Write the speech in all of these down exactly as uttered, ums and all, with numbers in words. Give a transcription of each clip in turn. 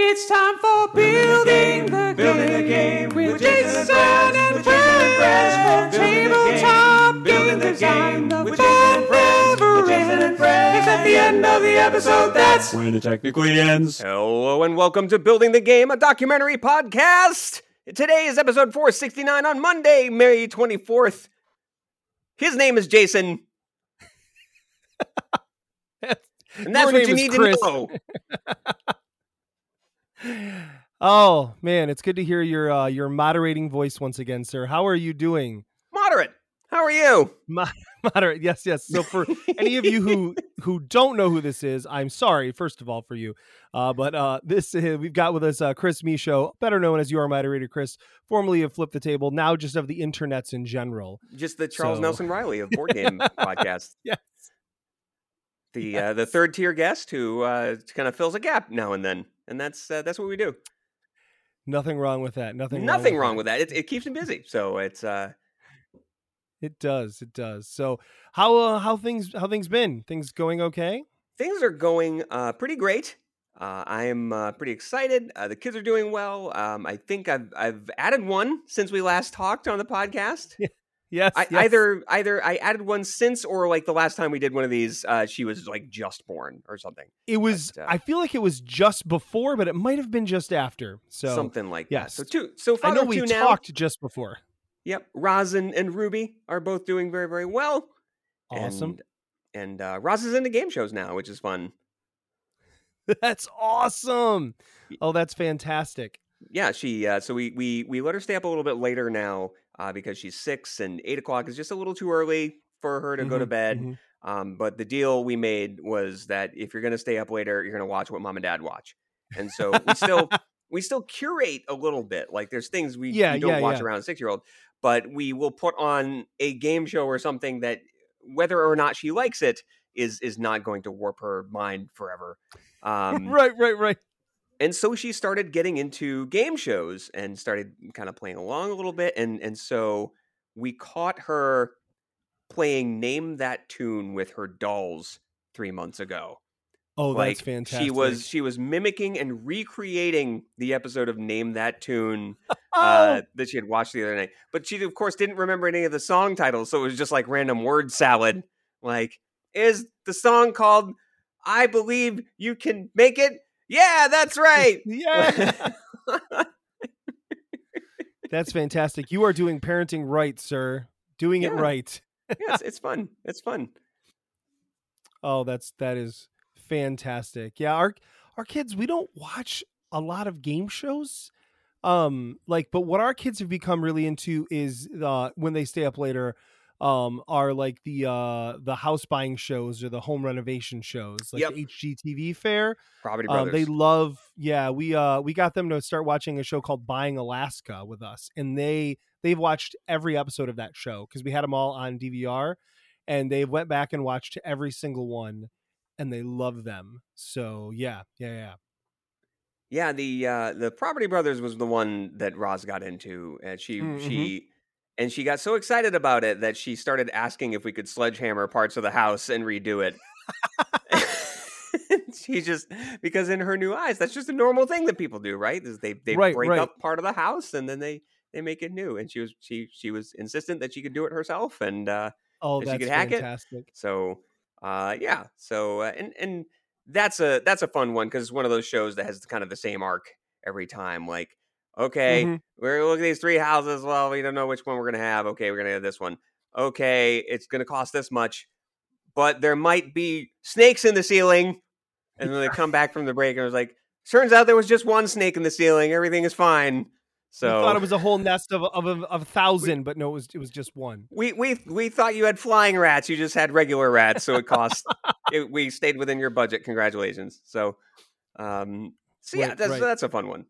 It's time for building the game, building the game with Jason and friends from tabletop game design. The fun never ends. It's at the end of the episode. That's when it technically ends. Hello and welcome to Building the Game, a documentary podcast. Today is episode four sixty-nine on Monday, May twenty-fourth. His name is Jason. And that's what you need to know. Oh man, it's good to hear your uh, your moderating voice once again, sir. How are you doing? Moderate. How are you? Mo- moderate. Yes, yes. So for any of you who who don't know who this is, I'm sorry first of all for you. Uh, but uh, this uh, we've got with us uh, Chris Michaud, better known as Your Moderator Chris, formerly of Flip the Table, now just of the internets in general. Just the Charles so. Nelson Riley of Board Game Podcast. Yes. The yes. Uh, the third tier guest who uh, kind of fills a gap now and then. And that's uh, that's what we do. Nothing wrong with that. Nothing. Nothing wrong with that. It, it keeps him busy. So it's. Uh... It does. It does. So how uh, how things how things been? Things going okay? Things are going uh, pretty great. Uh, I am uh, pretty excited. Uh, the kids are doing well. Um, I think I've I've added one since we last talked on the podcast. Yeah. Yes, I, yes. Either either I added one since or like the last time we did one of these, uh, she was like just born or something. It was but, uh, I feel like it was just before, but it might have been just after. So something like yes. that. So two so far. I know we now, talked just before. Yep. Roz and, and Ruby are both doing very, very well. Awesome. And, and uh Roz is into game shows now, which is fun. That's awesome. Oh, that's fantastic. Yeah, she uh, so we we we let her stay up a little bit later now. Uh, because she's six and eight o'clock is just a little too early for her to mm-hmm, go to bed. Mm-hmm. Um, but the deal we made was that if you're going to stay up later, you're going to watch what mom and dad watch. And so we still we still curate a little bit. Like there's things we, yeah, we don't yeah, watch yeah. around a six-year-old, but we will put on a game show or something that whether or not she likes it is is not going to warp her mind forever. Um, right, right, right. And so she started getting into game shows and started kind of playing along a little bit. And and so we caught her playing Name That Tune with her dolls three months ago. Oh, like, that's fantastic. She was she was mimicking and recreating the episode of Name That Tune uh, that she had watched the other night. But she, of course, didn't remember any of the song titles. So it was just like random word salad. Like, is the song called I Believe You Can Make It? Yeah, that's right. Yeah. That's fantastic. You are doing parenting right, sir. Doing yeah. it right. Yes, it's fun. It's fun. Oh, that's that is fantastic. Yeah, our our kids, we don't watch a lot of game shows. Um, like, but what our kids have become really into is uh when they stay up later. Um, are like the uh, the house buying shows or the home renovation shows, like yep. the H G T V fair. Property Brothers. Um, they love, yeah. We uh we got them to start watching a show called Buying Alaska with us, and they they've watched every episode of that show because we had them all on D V R, and they went back and watched every single one, and they love them. So yeah, yeah, yeah. Yeah, the uh, the Property Brothers was the one that Roz got into, and she mm-hmm. she. And she got so excited about it that she started asking if we could sledgehammer parts of the house and redo it. She just, because in her new eyes, that's just a normal thing that people do, right? Is they they right, break right. up part of the house and then they, they make it new. And she was she she was insistent that she could do it herself and uh, oh, that that's she could hack fantastic. It. So uh, yeah, so uh, and and that's a that's a fun one because it's one of those shows that has kind of the same arc every time, like. Okay, mm-hmm. we're gonna look at these three houses. Well, we don't know which one we're gonna have. Okay, we're gonna have this one. Okay, it's gonna cost this much, but there might be snakes in the ceiling. And then they come back from the break and it was like, turns out there was just one snake in the ceiling. Everything is fine. So we thought it was a whole nest of of, of, of a thousand, we, but no, it was it was just one. We we we thought you had flying rats. You just had regular rats, so it cost. it, we stayed within your budget. Congratulations. So, um, so right, yeah, that's right. that's a fun one.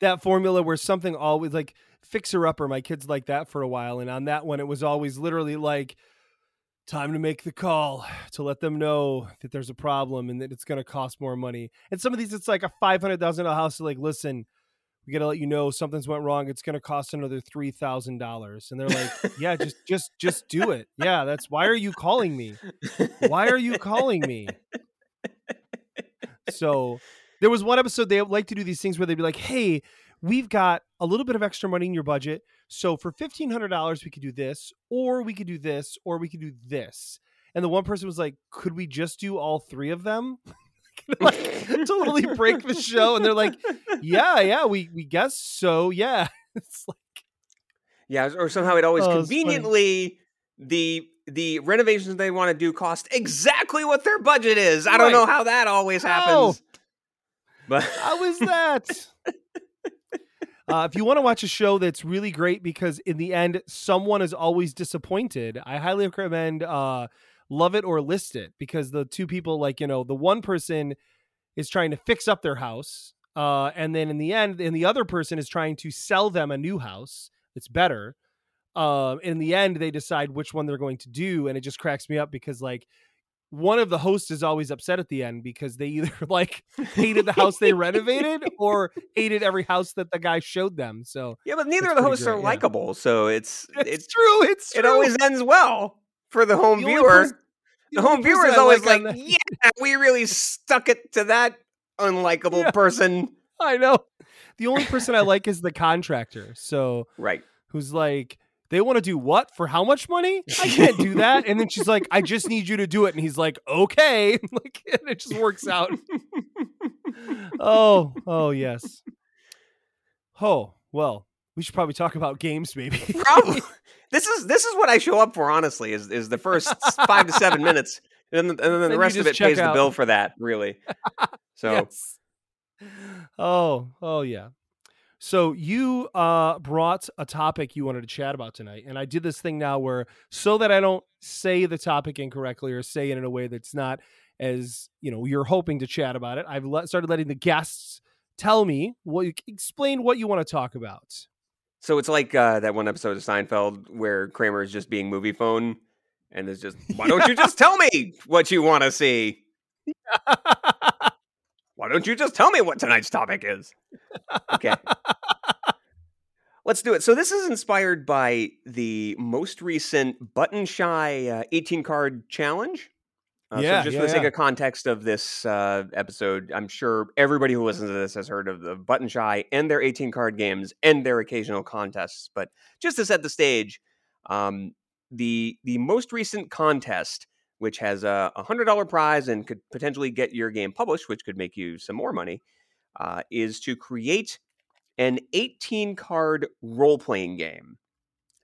That formula where something always like Fixer Upper, my kids liked that for a while. And on that one, it was always literally like time to make the call to let them know that there's a problem and that it's going to cost more money. And some of these, it's like a five hundred thousand dollars house. Like, listen, we got to let you know something's went wrong. It's going to cost another three thousand dollars. And they're like, yeah, just, just, just do it. Yeah. That's why are you calling me? Why are you calling me? So There was one episode they like to do these things where they'd be like, hey, we've got a little bit of extra money in your budget. So for fifteen hundred dollars, we could do this, or we could do this, or we could do this. And the one person was like, could we just do all three of them? Like, totally break the show. And they're like, yeah, yeah, we, we guess so. Yeah. It's like, yeah. Or somehow it always oh, conveniently the, the renovations they want to do cost exactly what their budget is. I right. don't know how that always happens. How? But how is that? Uh, if you want to watch a show that's really great because in the end, someone is always disappointed, I highly recommend uh, Love It or List It, because the two people, like, you know, the one person is trying to fix up their house. Uh, and then in the end, and the other person is trying to sell them a new house that's better. Uh, in the end, they decide which one they're going to do. And it just cracks me up because, like, one of the hosts is always upset at the end because they either like hated the house they renovated or hated every house that the guy showed them. So yeah, but neither of the hosts great, are yeah. likable. So it's, it's, it's true. It's true. It always ends well for the home the viewer. Person, the, the home viewer is always like, like yeah, we really stuck it to that unlikable yeah, person. I know. The only person I like is the contractor. So right. Who's like, they want to do what for how much money? I can't do that. And then she's like, I just need you to do it. And he's like, okay. Like, and it just works out. Oh, oh yes. Oh, well, we should probably talk about games maybe. Probably. This is, this is what I show up for, honestly, is, is the first five to seven minutes. And then, and then the and rest of it pays out. The bill for that, really. So. Yes. Oh, oh yeah. So you uh, brought a topic you wanted to chat about tonight, and I did this thing now where, so that I don't say the topic incorrectly or say it in a way that's not as, you know, you're hoping to chat about it, I've let, started letting the guests tell me, what, explain what you want to talk about. So it's like uh, that one episode of Seinfeld where Kramer is just being movie phone, and is just, why don't you just tell me what you want to see? Why don't you just tell me what tonight's topic is? Okay. Let's do it. So this is inspired by the most recent Button Shy uh, eighteen-card challenge. Uh, yeah, so just yeah, for the sake yeah. of context of this uh, episode, I'm sure everybody who listens to this has heard of the Button Shy and their eighteen-card games and their occasional contests. But just to set the stage, um, the the most recent contest, which has a one hundred dollars prize and could potentially get your game published, which could make you some more money, uh, is to create an eighteen-card role-playing game.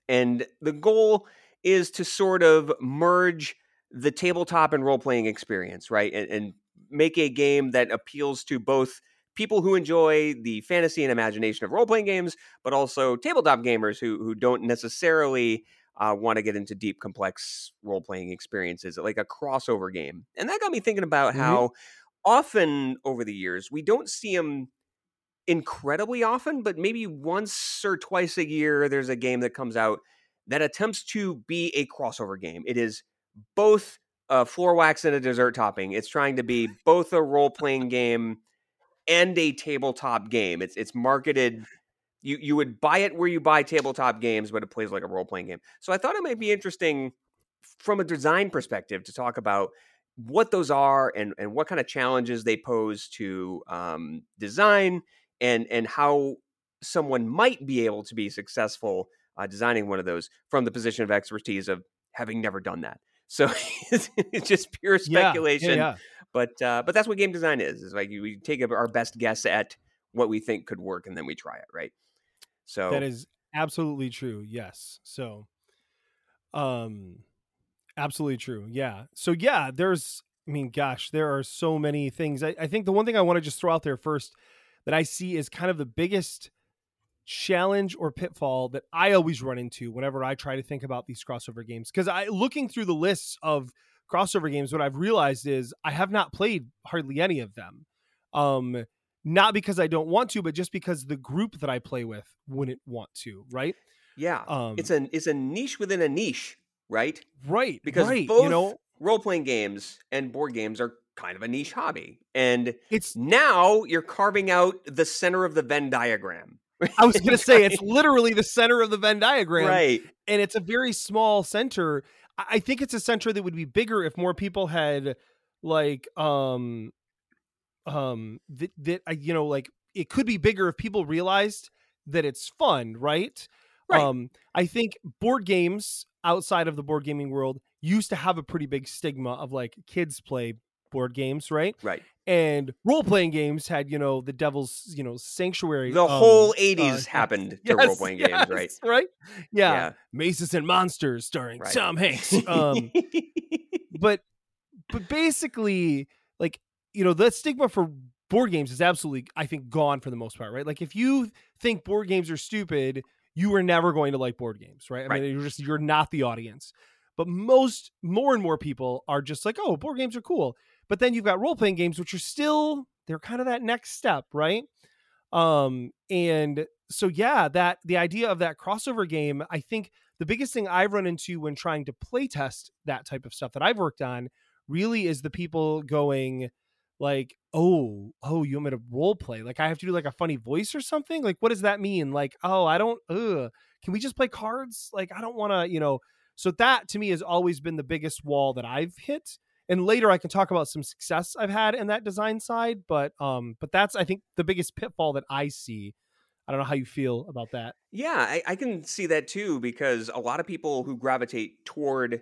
And the goal is to sort of merge the tabletop and role-playing experience, right? And, and make a game that appeals to both people who enjoy the fantasy and imagination of role-playing games, but also tabletop gamers who, who don't necessarily... Uh, want to get into deep, complex role-playing experiences, like a crossover game. And that got me thinking about how mm-hmm. often over the years, we don't see them incredibly often, but maybe once or twice a year, there's a game that comes out that attempts to be a crossover game. It is both a floor wax and a dessert topping. It's trying to be both a role-playing game and a tabletop game. It's it's marketed... You you would buy it where you buy tabletop games, but it plays like a role-playing game. So I thought it might be interesting from a design perspective to talk about what those are and, and what kind of challenges they pose to um, design and, and how someone might be able to be successful uh, designing one of those from the position of expertise of having never done that. So it's just pure speculation. Yeah, yeah, yeah. But uh, but that's what game design is. It's like we take our best guess at what we think could work and then we try it, right? So that is absolutely true. Yes. So, um, absolutely true. Yeah. So yeah, there's, I mean, gosh, there are so many things. I, I think the one thing I want to just throw out there first that I see is kind of the biggest challenge or pitfall that I always run into whenever I try to think about these crossover games. Cause I looking through the lists of crossover games, what I've realized is I have not played hardly any of them. Um, Not because I don't want to, but just because the group that I play with wouldn't want to, right? Yeah, um, it's a it's a niche within a niche, right? Right, because right, both you know, role playing games and board games are kind of a niche hobby, and it's now you're carving out the center of the Venn diagram. I was going to say it's literally the center of the Venn diagram, right? And it's a very small center. I think it's a center that would be bigger if more people had like. Um, um, that, that I, you know, like it could be bigger if people realized that it's fun. Right. Right. Um, I think board games outside of the board gaming world used to have a pretty big stigma of like kids play board games. Right. Right. And role-playing games had, you know, the devil's, you know, sanctuary. The um, whole eighties uh, happened to yes, role-playing yes, games, right? Right? Yeah. yeah. Mazes and Monsters starring right. Tom Hanks. Um, but but basically, like, you know, the stigma for board games is absolutely, I think, gone for the most part, right? Like, if you think board games are stupid, you are never going to like board games, right? I right. mean, you're just, you're not the audience. But most, more and more people are just like, oh, board games are cool. But then you've got role-playing games, which are still, they're kind of that next step, right? Um, and so, yeah, that the idea of that crossover game, I think the biggest thing I've run into when trying to play test that type of stuff that I've worked on really is the people going like, oh, oh, you want me to role play? Like, I have to do like a funny voice or something? Like, what does that mean? Like, oh, I don't, ugh, can we just play cards? Like, I don't want to, you know. So that to me has always been the biggest wall that I've hit. And later I can talk about some success I've had in that design side, but um, but that's, I think, the biggest pitfall that I see. I don't know how you feel about that. Yeah, I, I can see that too, because a lot of people who gravitate toward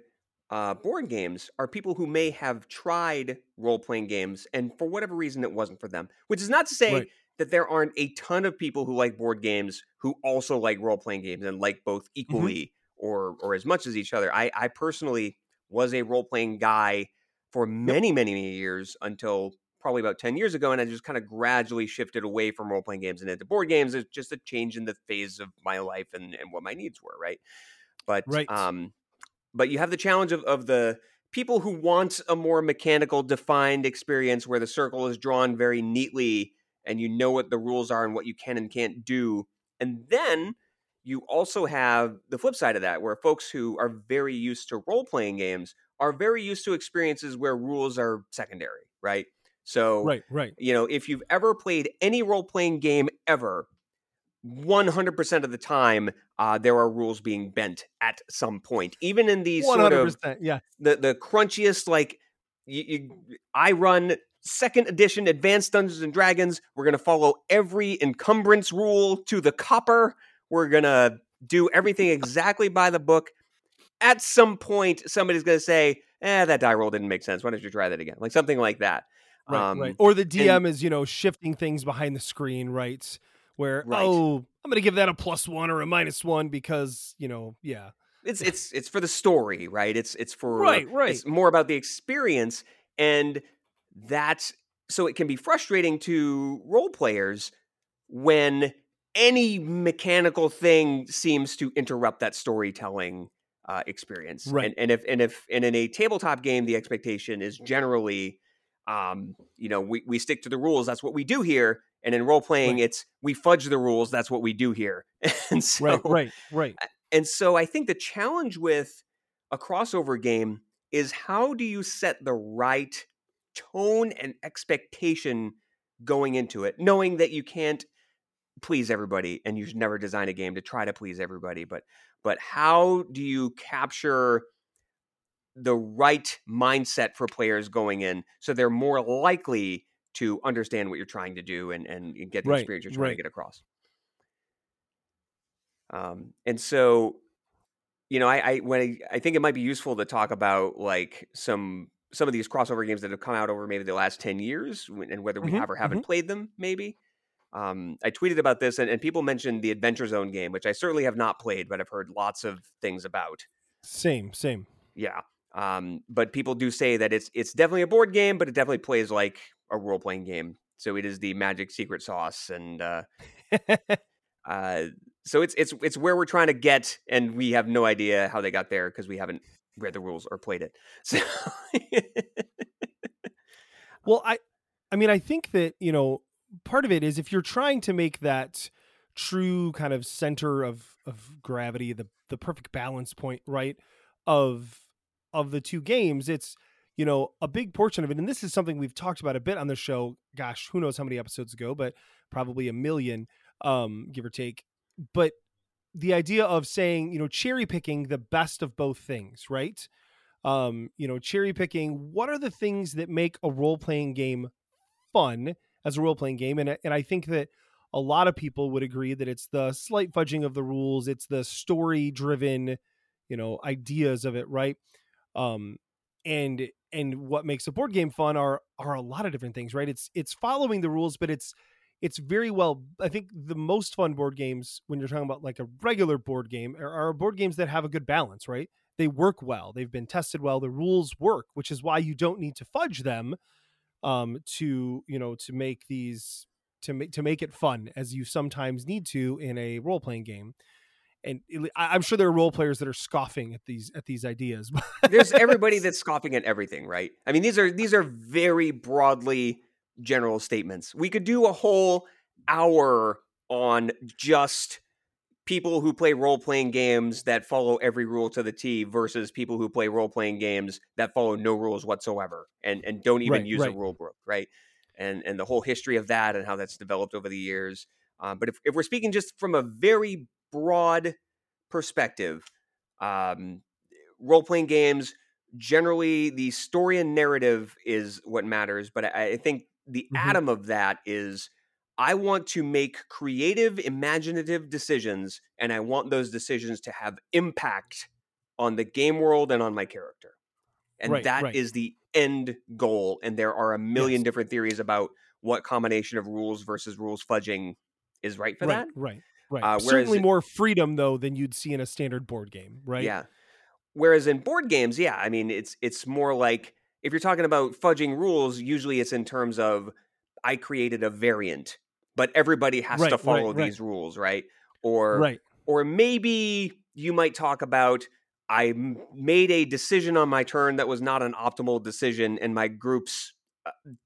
uh, board games are people who may have tried role-playing games, and for whatever reason it wasn't for them. Which is not to say right. that there aren't a ton of people who like board games who also like role-playing games and like both equally mm-hmm. or or as much as each other. I, I personally was a role-playing guy for many, many, many years until probably about ten years ago. And I just kind of gradually shifted away from role-playing games and into board games. It's just a change in the phase of my life and, and what my needs were, right? But right. Um, but you have the challenge of, of the people who want a more mechanical, defined experience where the circle is drawn very neatly and you know what the rules are and what you can and can't do. And then you also have the flip side of that, where folks who are very used to role-playing games are very used to experiences where rules are secondary, right? So, right, right. you know, if you've ever played any role-playing game ever, one hundred percent of the time, uh, there are rules being bent at some point. Even in these sort of, yeah. the, the crunchiest, like, you, you, I run second edition Advanced Dungeons and Dragons. We're going to follow every encumbrance rule to the copper. We're going to do everything exactly by the book. At some point, somebody's going to say, eh, that die roll didn't make sense. Why don't you try that again? Like something like that. Right, um, right. Or the D M and, is, you know, shifting things behind the screen, right? Where, right. oh, I'm going to give that a plus one or a minus one because, you know, yeah. It's it's it's for the story, right? It's it's for right, right. It's more about the experience. And that's, so it can be frustrating to role players when any mechanical thing seems to interrupt that storytelling Uh, experience, right? And, and if and if and in a tabletop game, the expectation is generally, um, you know, we, we stick to the rules. That's what we do here. And in role playing, right. it's we fudge the rules. That's what we do here. And so, right, right, right. And so, I think the challenge with a crossover game is how do you set the right tone and expectation going into it, knowing that you can't please everybody, and you should never design a game to try to please everybody, but. But how do you capture the right mindset for players going in so they're more likely to understand what you're trying to do and, and get the right, experience you're trying right. to get across? Um, and so, you know, I I, when I I think it might be useful to talk about like some some of these crossover games that have come out over maybe the last ten years and whether we mm-hmm, have or haven't mm-hmm. played them, maybe. Um, I tweeted about this, and, and people mentioned the Adventure Zone game, which I certainly have not played, but I've heard lots of things about. Same, same. Yeah. Um, but people do say that it's it's definitely a board game, but it definitely plays like a role-playing game. So it is the magic secret sauce, and uh, uh, so it's it's it's where we're trying to get, and we have no idea how they got there because we haven't read the rules or played it. So, well, I, I mean, I think that, you know. Part of it is if you're trying to make that true kind of center of, of gravity, the, the perfect balance point, right, of, of the two games, it's, you know, a big portion of it. And this is something we've talked about a bit on the show, gosh, who knows how many episodes ago, but probably a million, um, give or take. But the idea of saying, you know, cherry picking the best of both things, right? Um, you know, cherry picking, what are the things that make a role-playing game fun as a role-playing game. And, and I think that a lot of people would agree that it's the slight fudging of the rules. It's the story-driven, you know, ideas of it, right? Um, and and what makes a board game fun are are a lot of different things, right? It's it's following the rules, but it's it's very well. I think the most fun board games, when you're talking about like a regular board game, are, are board games that have a good balance, right? They work well. They've been tested well. The rules work, which is why you don't need to fudge them um, to you know to make these to make to make it fun, as you sometimes need to in a role playing game. And I'm sure there are role players that are scoffing at these at these ideas. There's everybody that's scoffing at everything, right? I mean, these are these are very broadly general statements. We could do a whole hour on just people who play role-playing games that follow every rule to the T versus people who play role-playing games that follow no rules whatsoever and, and don't even right, use right. a rule book, right? And and the whole history of that and how that's developed over the years. Um, but if, if we're speaking just from a very broad perspective, um, role-playing games, generally the story and narrative is what matters. But I, I think the mm-hmm. atom of that is I want to make creative, imaginative decisions, and I want those decisions to have impact on the game world and on my character. And right, that right. is the end goal. And there are a million yes. different theories about what combination of rules versus rules fudging is right for right, that. Right. Right. Uh, Certainly it, more freedom, though, than you'd see in a standard board game, right? Yeah. Whereas in board games, yeah, I mean, it's it's more like if you're talking about fudging rules, usually it's in terms of I created a variant, but everybody has right, to follow right, right. these rules, right? Or, right. or maybe you might talk about I made a decision on my turn that was not an optimal decision, and my group's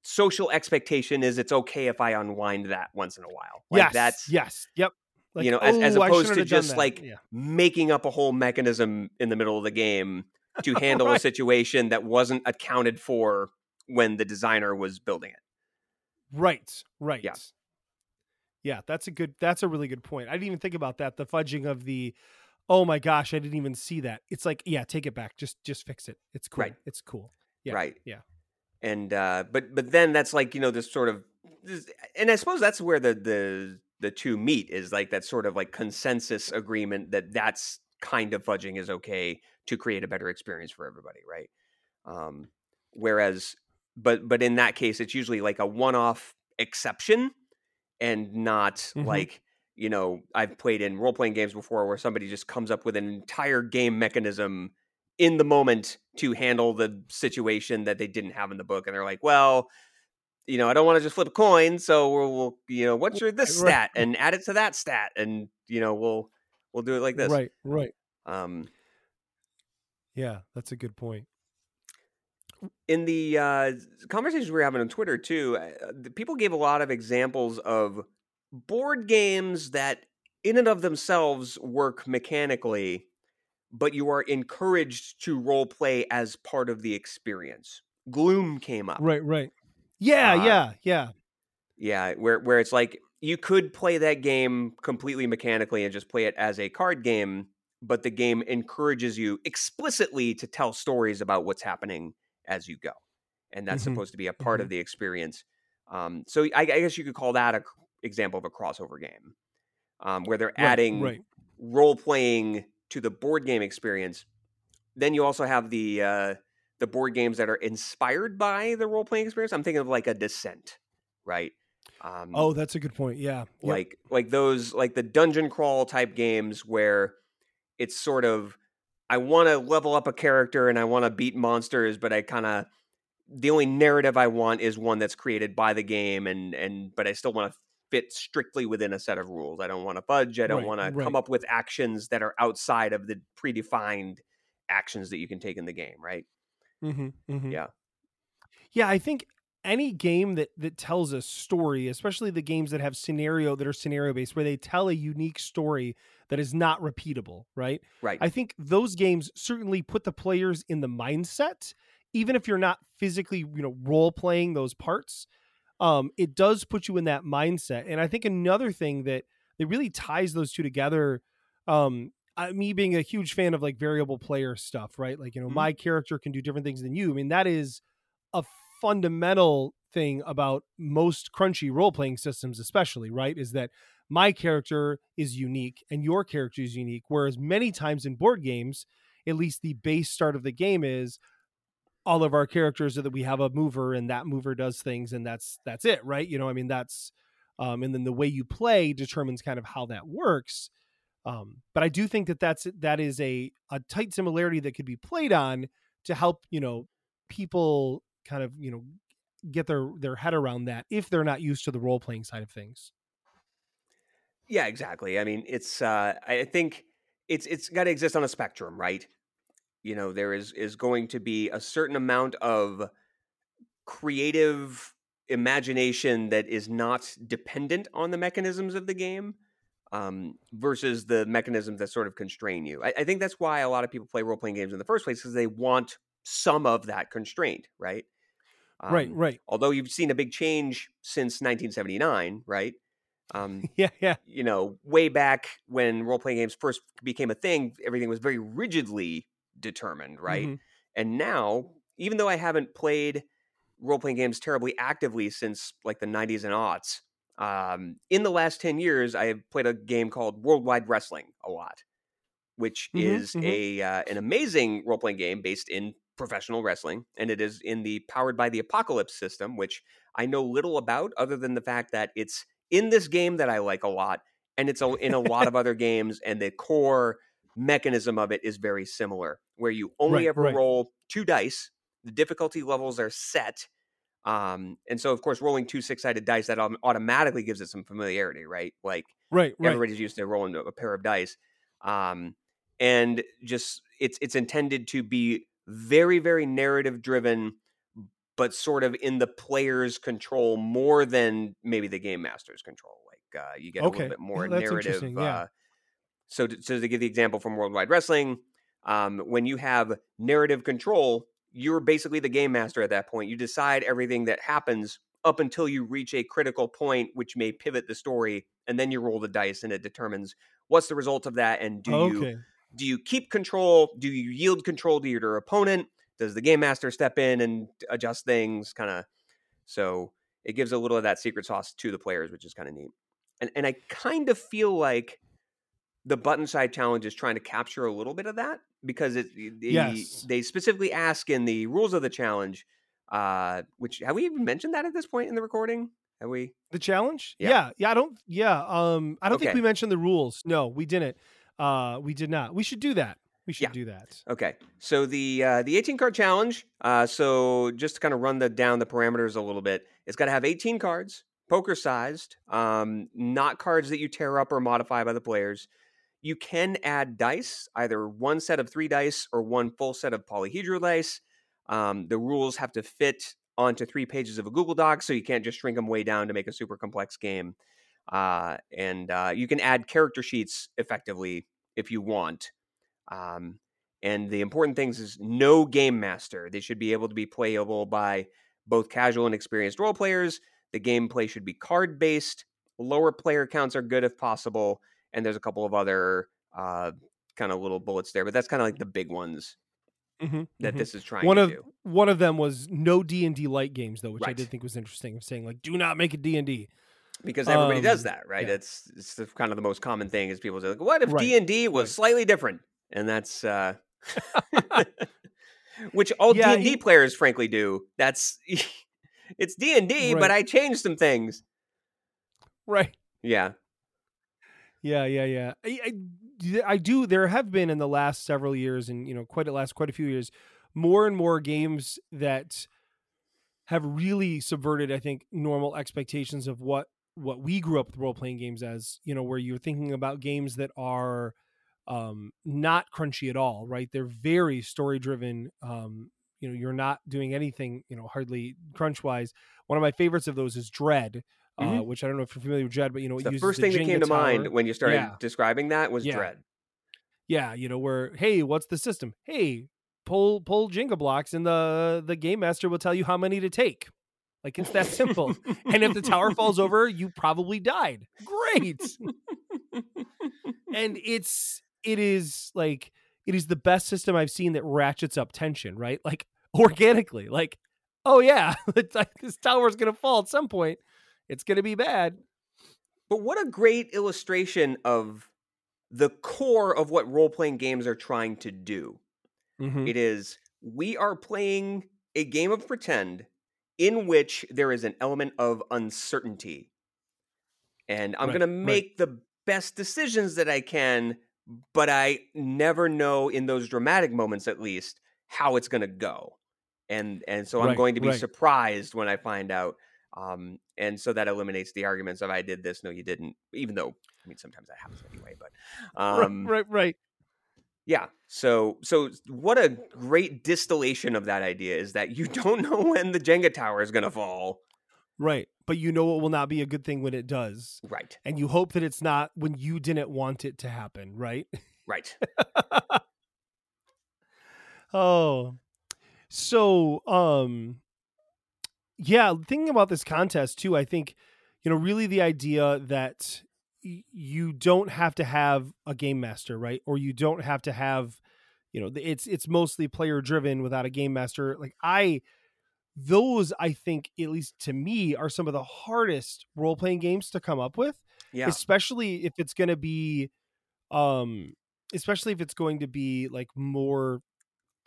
social expectation is it's okay if I unwind that once in a while. Like yes, that's, yes, yep. Like, you know, as, as opposed to just like yeah. making up a whole mechanism in the middle of the game to handle right. a situation that wasn't accounted for when the designer was building it. Right. Right. Yeah. yeah, that's a good, that's a really good point. I didn't even think about that. The fudging of the, oh my gosh, I didn't even see that. It's like, yeah, take it back. Just, just fix it. It's cool. Right. It's cool. Yeah. Right. Yeah. And, uh, but, but then that's like, you know, this sort of, this, and I suppose that's where the, the, the two meet is like that sort of like consensus agreement that that's kind of fudging is okay to create a better experience for everybody. Right. Um, whereas, but, but in that case, it's usually like a one-off exception and not mm-hmm. like, you know, I've played in role-playing games before where somebody just comes up with an entire game mechanism in the moment to handle the situation that they didn't have in the book. And they're like, well, you know, I don't want to just flip a coin, so we'll, we'll you know, what's your this right. stat and add it to that stat, and you know, we'll we'll do it like this. Right, right. Um, yeah, that's a good point. In the uh, conversations we were having on Twitter too, uh, the people gave a lot of examples of board games that, in and of themselves, work mechanically, but you are encouraged to role play as part of the experience. Gloom came up. Right, right. Yeah, uh, yeah, yeah. Yeah, where where it's like you could play that game completely mechanically and just play it as a card game, but the game encourages you explicitly to tell stories about what's happening as you go. And that's mm-hmm. supposed to be a part mm-hmm. of the experience. Um, so I, I guess you could call that an example of a crossover game um, where they're right, adding right. role-playing to the board game experience. Then you also have the... Uh, the board games that are inspired by the role-playing experience. I'm thinking of like a Descent, right? Um, oh, that's a good point. Yeah. Like, yep. like those, like the dungeon crawl type games where it's sort of, I want to level up a character and I want to beat monsters, but I kind of, the only narrative I want is one that's created by the game. And, and, but I still want to fit strictly within a set of rules. I don't want to fudge. I don't right, want right. to come up with actions that are outside of the predefined actions that you can take in the game. Right. Mm-hmm, mm-hmm. Yeah. Yeah. I think any game that, that tells a story, especially the games that have scenario that are scenario based, where they tell a unique story that is not repeatable. Right. Right. I think those games certainly put the players in the mindset, even if you're not physically, you know, role playing those parts. Um, it does put you in that mindset. And I think another thing that, that really ties those two together, um, I, me being a huge fan of like variable player stuff, right? Like, you know, mm-hmm. my character can do different things than you. I mean, that is a fundamental thing about most crunchy role-playing systems, especially, right, is that my character is unique and your character is unique. Whereas many times in board games, at least the base start of the game is all of our characters are that we have a mover and that mover does things and that's, that's it. Right. You know, I mean, that's, um, and then the way you play determines kind of how that works. Um, but I do think that that's, that is a, a tight similarity that could be played on to help, you know, people kind of, you know, get their, their head around that if they're not used to the role-playing side of things. Yeah, exactly. I mean, it's, uh, I think it's, it's got to exist on a spectrum, right? You know, there is, is going to be a certain amount of creative imagination that is not dependent on the mechanisms of the game, um, versus the mechanisms that sort of constrain you. I, I think that's why a lot of people play role-playing games in the first place, because they want some of that constraint, right? Um, right, right. Although you've seen a big change since nineteen seventy-nine, right? Um, yeah, yeah. You know, way back when role-playing games first became a thing, everything was very rigidly determined, right? Mm-hmm. And now, even though I haven't played role-playing games terribly actively since like the nineties and aughts, um, in the last ten years, I have played a game called Worldwide Wrestling a lot, which mm-hmm, is mm-hmm. a uh, an amazing role-playing game based in professional wrestling, and it is in the Powered by the Apocalypse system, which I know little about other than the fact that it's in this game that I like a lot, and it's in a lot of other games, and the core mechanism of it is very similar, where you only right, ever right. roll two dice. The difficulty levels are set, um, and so of course, rolling two six-sided dice, that automatically gives it some familiarity, right? Like right, right. everybody's used to rolling a pair of dice, um, and just it's it's intended to be very, very narrative driven, but sort of in the player's control more than maybe the game master's control. Like uh, you get okay. a little bit more That's narrative. Yeah. Uh, so, to, so to give the example from Worldwide Wrestling, um, when you have narrative control, you're basically the game master at that point. You decide everything that happens up until you reach a critical point, which may pivot the story, and then you roll the dice, and it determines what's the result of that. And do okay. you do you keep control? Do you yield control to your opponent? Does the game master step in and adjust things? Kind of, so it gives a little of that secret sauce to the players, which is kind of neat. And and I kind of feel like the Button Shy Challenge is trying to capture a little bit of that, because it, it yes. they specifically ask in the rules of the challenge, uh, which have we even mentioned that at this point in the recording? Have we the challenge? Yeah, yeah. yeah I don't. Yeah, um, I don't okay. think we mentioned the rules. No, we didn't. Uh, we did not. We should do that. We should yeah. do that. Okay. So the uh, the eighteen card challenge, uh, so just to kind of run the, down the parameters a little bit, it's got to have eighteen cards, poker-sized, um, not cards that you tear up or modify by the players. You can add dice, either one set of three dice or one full set of polyhedral dice. Um, the rules have to fit onto three pages of a Google Doc, so you can't just shrink them way down to make a super complex game. Uh, and uh, you can add character sheets effectively if you want. Um, and the important things is no game master. They should be able to be playable by both casual and experienced role players. The gameplay should be card based. Lower player counts are good if possible. And there's a couple of other, uh, kind of little bullets there, but that's kind of like the big ones mm-hmm, that mm-hmm. this is trying one to of, do. One of them was no D and D light games though, which right. I did think was interesting. I'm saying like, do not make a D and D. Because everybody um, does that, right? Yeah. It's, it's the, kind of the most common thing is people say, like, what if right. D and D was right. slightly different? And that's, uh, which all yeah, D and D he... players frankly do. That's, it's D and D, right. but I changed some things. Right. Yeah. Yeah, yeah, yeah. I, I, I do, there have been in the last several years and, you know, quite a last, quite a few years, more and more games that have really subverted, I think, normal expectations of what, what we grew up with role-playing games as, you know, where you're thinking about games that are um, not crunchy at all, right? They're very story-driven. Um, you know, you're not doing anything, you know, hardly crunch-wise. One of my favorites of those is Dread, mm-hmm. uh, which I don't know if you're familiar with Dread, but, you know, it the uses first thing the that came to tower. Mind when you started yeah. describing that was yeah. Dread. Yeah, you know, where, hey, what's the system? Hey, pull pull Jenga blocks, and the, the game master will tell you how many to take. Like, it's that simple. And if the tower falls over, you probably died. Great. And it's it is like it is the best system I've seen that ratchets up tension, right? Like organically. Like oh yeah, this tower's going to fall at some point. It's going to be bad. But what a great illustration of the core of what role-playing games are trying to do. Mm-hmm. It is, we are playing a game of pretend in which there is an element of uncertainty. And I'm right, going to make right. the best decisions that I can, but I never know, in those dramatic moments at least, how it's going to go. And and so right, I'm going to be right. surprised when I find out. Um, and so that eliminates the arguments of, I did this, no, you didn't, even though, I mean, sometimes that happens anyway, but, um, right, right, right. Yeah. So, so what a great distillation of that idea is that you don't know when the Jenga tower is going to fall. Right. But you know, it will not be a good thing when it does. Right. And you hope that it's not when you didn't want it to happen. Right. Right. Oh, so, um, yeah, thinking about this contest too, I think, you know, really the idea that y- you don't have to have a game master, right? Or you don't have to have, you know, it's it's mostly player driven without a game master. Like I, those I think, at least to me, are some of the hardest role playing games to come up with. Yeah, especially if it's going to be, um, especially if it's going to be like more.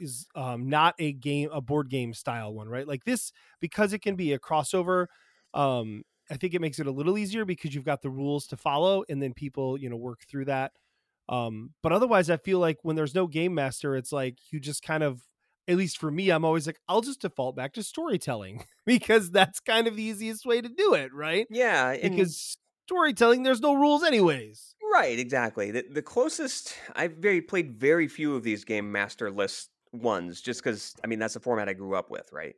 is um not a game a board game style one, right? Like this, because it can be a crossover, um I think it makes it a little easier because you've got the rules to follow and then people, you know, work through that. Um but otherwise I feel like when there's no game master, it's like you just kind of, at least for me, I'm always like, I'll just default back to storytelling because that's kind of the easiest way to do it, right? Yeah, and- because storytelling, there's no rules anyways. Right, exactly. The, the closest I've very played very few of these game master lists ones, just because, I mean, that's the format I grew up with, right?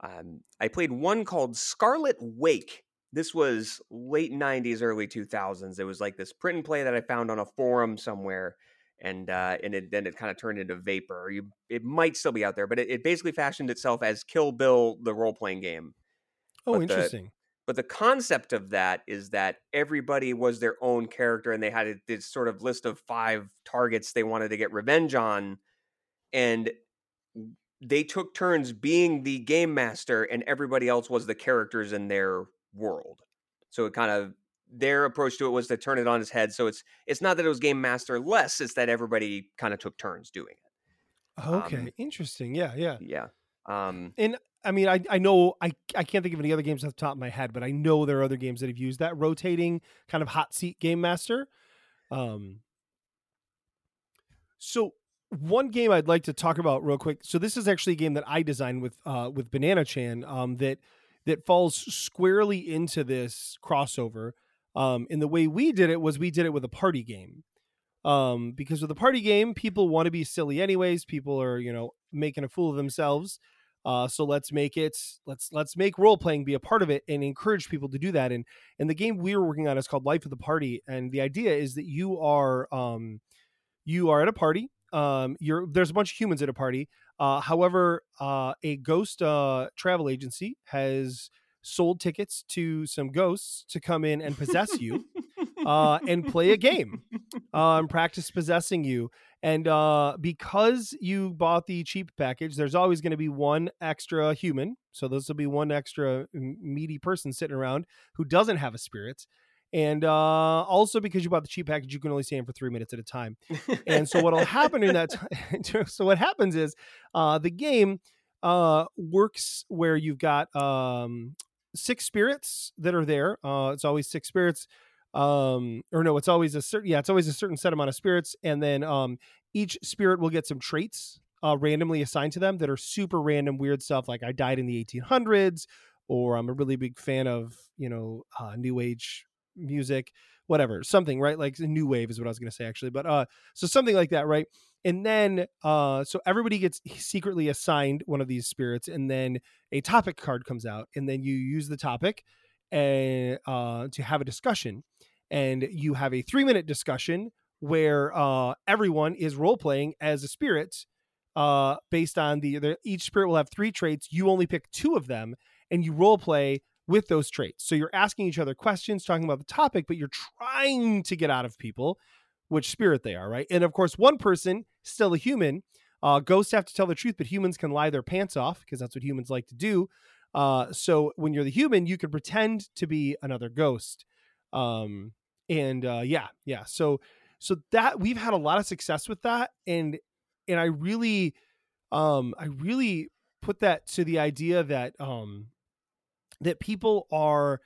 Um, I played one called Scarlet Wake. This was late nineties, early two thousands. It was like this print and play that I found on a forum somewhere, and uh, and it, then it kind of turned into Vapor. You, it might still be out there, but it, it basically fashioned itself as Kill Bill, the role-playing game. Oh, but interesting. The, but the concept of that is that everybody was their own character, and they had this sort of list of five targets they wanted to get revenge on, and they took turns being the game master, and everybody else was the characters in their world. So it kind of, their approach to it was to turn it on its head. So it's it's not that it was game master less, it's that everybody kind of took turns doing it. Okay, um, interesting. Yeah, yeah, yeah. Um, and I mean, I I know I I can't think of any other games off the top of my head, but I know there are other games that have used that rotating kind of hot seat game master. Um. So. One game I'd like to talk about real quick. So this is actually a game that I designed with uh, with Banana Chan um, that that falls squarely into this crossover. Um, and the way we did it was we did it with a party game, um, because with a party game, people want to be silly anyways. People are, you know, making a fool of themselves. Uh, so let's make it let's let's make role playing be a part of it and encourage people to do that. And and the game we were working on is called Life of the Party. And the idea is that you are um, you are at a party. Um, you're, there's a bunch of humans at a party. Uh, however, uh, a ghost uh, travel agency has sold tickets to some ghosts to come in and possess you uh, and play a game, um, practice possessing you. And uh, because you bought the cheap package, there's always going to be one extra human. So those will be one extra meaty person sitting around who doesn't have a spirit. And uh, also because you bought the cheap package, you can only stay in for three minutes at a time. And so what'll happen in that time? So what happens is uh, the game uh, works where you've got um, six spirits that are there. Uh, it's always six spirits, um, or no, it's always a certain yeah, it's always a certain set amount of spirits, and then um, each spirit will get some traits uh, randomly assigned to them that are super random, weird stuff like I died in the eighteen hundreds, or I'm a really big fan of you know uh, New Age music, whatever, something, right? Like new wave is what I was going to say actually. But, uh, so something like that. Right. And then, uh, so everybody gets secretly assigned one of these spirits, and then a topic card comes out, and then you use the topic and, uh, to have a discussion, and you have a three minute discussion where, uh, everyone is role-playing as a spirit, uh, based on the, the each spirit will have three traits. You only pick two of them and you role play with those traits. So you're asking each other questions, talking about the topic, but you're trying to get out of people which spirit they are, right? And of course, one person, still a human, Uh, ghosts have to tell the truth, but humans can lie their pants off because that's what humans like to do. Uh, so when you're the human, you can pretend to be another ghost. Um, and uh, yeah, yeah. So so that we've had a lot of success with that. And and I really um, I really put that to the idea that um, that people are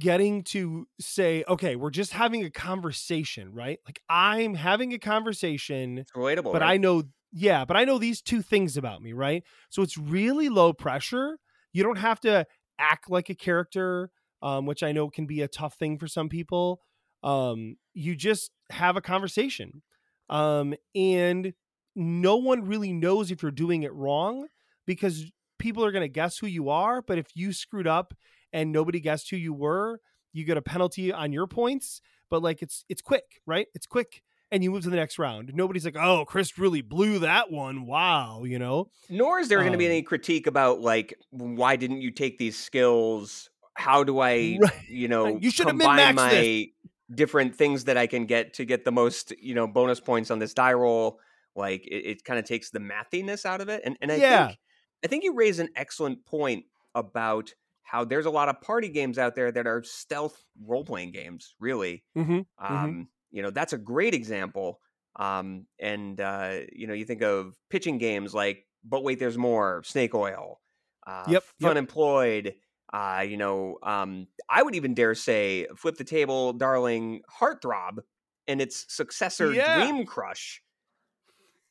getting to say, okay, we're just having a conversation, right? Like I'm having a conversation. It's relatable, but right? I know, yeah, but I know these two things about me, right? So it's really low pressure. You don't have to act like a character, um, which I know can be a tough thing for some people. Um, you just have a conversation, um, and no one really knows if you're doing it wrong because people are going to guess who you are. But if you screwed up and nobody guessed who you were, you get a penalty on your points, but like it's it's quick, right? It's quick, and you move to the next round. Nobody's like, oh, Chris really blew that one. Wow, you know? Nor is there um, going to be any critique about like, why didn't you take these skills? How do I, right. you know, you combine my this. different things that I can get to get the most, you know, bonus points on this die roll? Like it, it kind of takes the mathiness out of it. And and I yeah. think I think you raise an excellent point about how there's a lot of party games out there that are stealth role-playing games, really. Mm-hmm, um, mm-hmm. You know, that's a great example. Um, and, uh, you know, you think of pitching games like, but wait, there's more, Snake Oil, uh, yep, Fun yep. Employed, uh, you know, um, I would even dare say, Flip the Table, Darling, Heartthrob, and its successor, yeah. Dream Crush,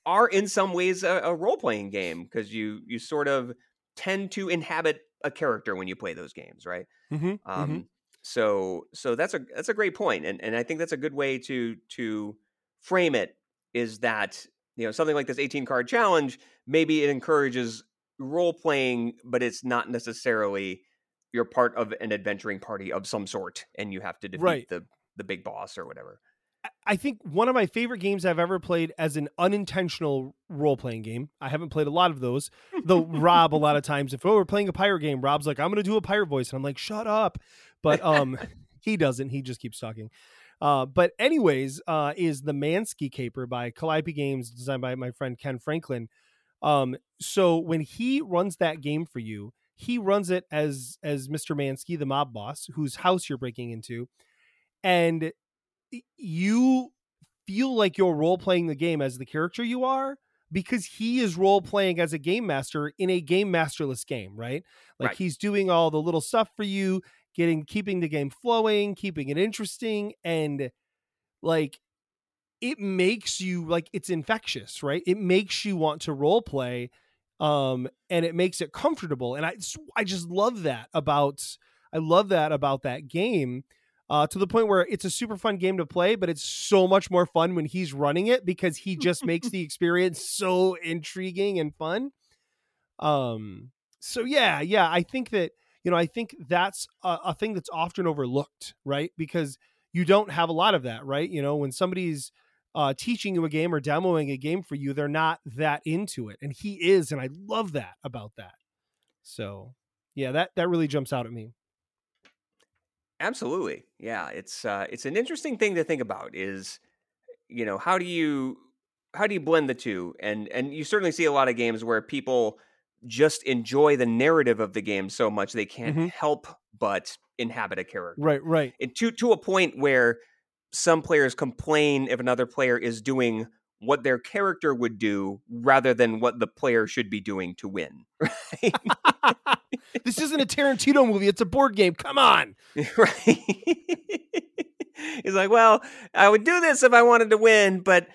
are in some ways a, a role-playing game, because you you sort of tend to inhabit a character when you play those games, right? Mm-hmm, um, mm-hmm. So, so that's a that's a great point, and and I think that's a good way to to frame it. Is that, you know, something like this eighteen card challenge? Maybe it encourages role playing, but it's not necessarily you're part of an adventuring party of some sort, and you have to defeat right. the the big boss or whatever. I think one of my favorite games I've ever played as an unintentional role-playing game. I haven't played a lot of those, though. Rob, a lot of times, if we were playing a pirate game, Rob's like, I'm going to do a pirate voice. And I'm like, shut up. But um, he doesn't. He just keeps talking. Uh, but anyways, uh, is the Mansky Caper by Calliope Games, designed by my friend Ken Franklin. Um, so when he runs that game for you, he runs it as, as Mister Mansky, the mob boss, whose house you're breaking into. And you feel like you're role-playing the game as the character you are, because he is role-playing as a game master in a game masterless game, right? Like right. he's doing all the little stuff for you, getting, keeping the game flowing, keeping it interesting. And like, it makes you like, it's infectious, right? It makes you want to role-play, um, and it makes it comfortable. And I, I just love that about, I love that about that game. Uh, to the point where it's a super fun game to play, but it's so much more fun when he's running it, because he just makes the experience so intriguing and fun. Um, so yeah, yeah, I think that, you know, I think that's a, a thing that's often overlooked, right? Because you don't have a lot of that, right? You know, when somebody's uh, teaching you a game or demoing a game for you, they're not that into it. And he is, and I love that about that. So yeah, that, that really jumps out at me. Absolutely. Yeah. It's, uh, it's an interesting thing to think about is, you know, how do you, how do you blend the two? And, and you certainly see a lot of games where people just enjoy the narrative of the game so much they can't mm-hmm. help but inhabit a character. Right. Right. And to, to a point where some players complain if another player is doing what their character would do rather than what the player should be doing to win. Right? This isn't a Tarantino movie. It's a board game. Come on. Right. He's like, well, I would do this if I wanted to win, but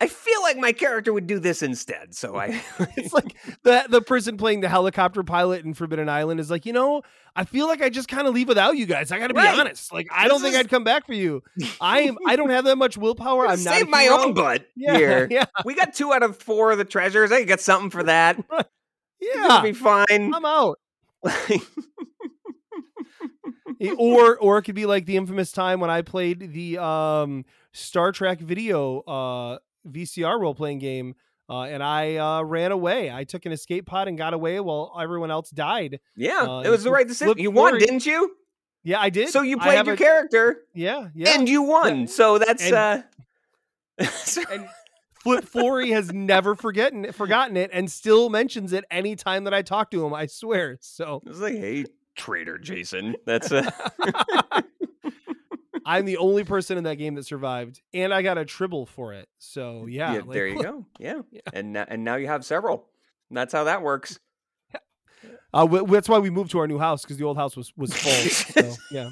I feel like my character would do this instead. So I, it's like the, the person playing the helicopter pilot in Forbidden Island is like, you know, I feel like I just kind of leave without you guys. I got to be right. honest. Like, I this don't is... think I'd come back for you. I am. I don't have that much willpower. I'm not save my own butt yeah, here. Yeah. We got two out of four of the treasures. I got something for that. Right. Yeah, be fine. I'm out. or or it could be like the infamous time when I played the um, Star Trek video uh, V C R role playing game, uh, and I uh, ran away. I took an escape pod and got away while everyone else died. Yeah, uh, it was the right decision. You won, forward. didn't you? Yeah, I did. So you played your a... character. Yeah, yeah, and you won. Yeah. So that's and, uh, and Flip Flory has never forgotten forgotten it and still mentions it any time that I talk to him. I swear. So it's like, hey, traitor Jason. That's uh... I'm the only person in that game that survived, and I got a tribble for it. So yeah, yeah like, there you go. Yeah, yeah. and and now you have several. And that's how that works. Uh, we, that's why we moved to our new house, because the old house was was full. So, yeah,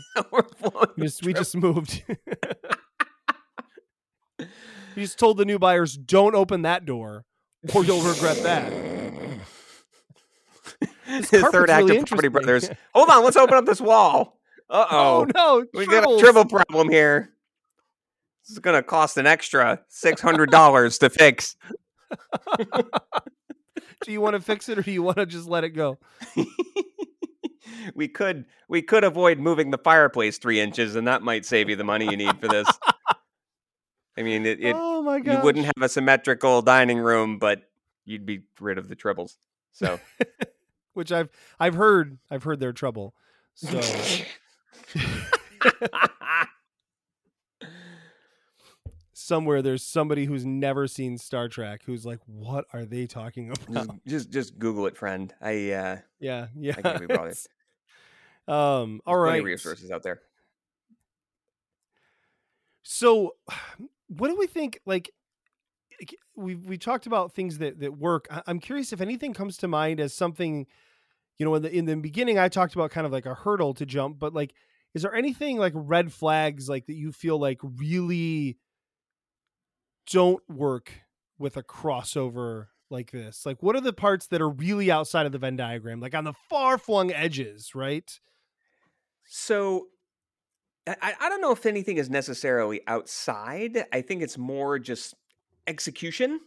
we just, we just moved. We just told the new buyers, don't open that door, or you'll regret that. The third act really of Property Brothers. Hold on, let's open up this wall. Uh oh, no, we tribbles. got a triple problem here. This is gonna cost an extra six hundred dollars to fix. Do you want to fix it, or do you want to just let it go? We could we could avoid moving the fireplace three inches, and that might save you the money you need for this. I mean, it, it oh my gosh. You wouldn't have a symmetrical dining room, but you'd be rid of the tribbles. So, which I've I've heard I've heard they're trouble. So, somewhere there's somebody who's never seen Star Trek who's like, "What are they talking about?" Just just, just Google it, friend. I uh, yeah yeah. I can't be bothered. Um, all right. There's plenty of resources out there. So, what do we think? Like, we we talked about things that, that work. I'm curious if anything comes to mind as something, you know, in the in the beginning, I talked about kind of like a hurdle to jump. But like, is there anything like red flags like that you feel like really don't work with a crossover like this? Like, what are the parts that are really outside of the Venn diagram, like on the far flung edges, right? So. I, I don't know if anything is necessarily outside. I think it's more just execution,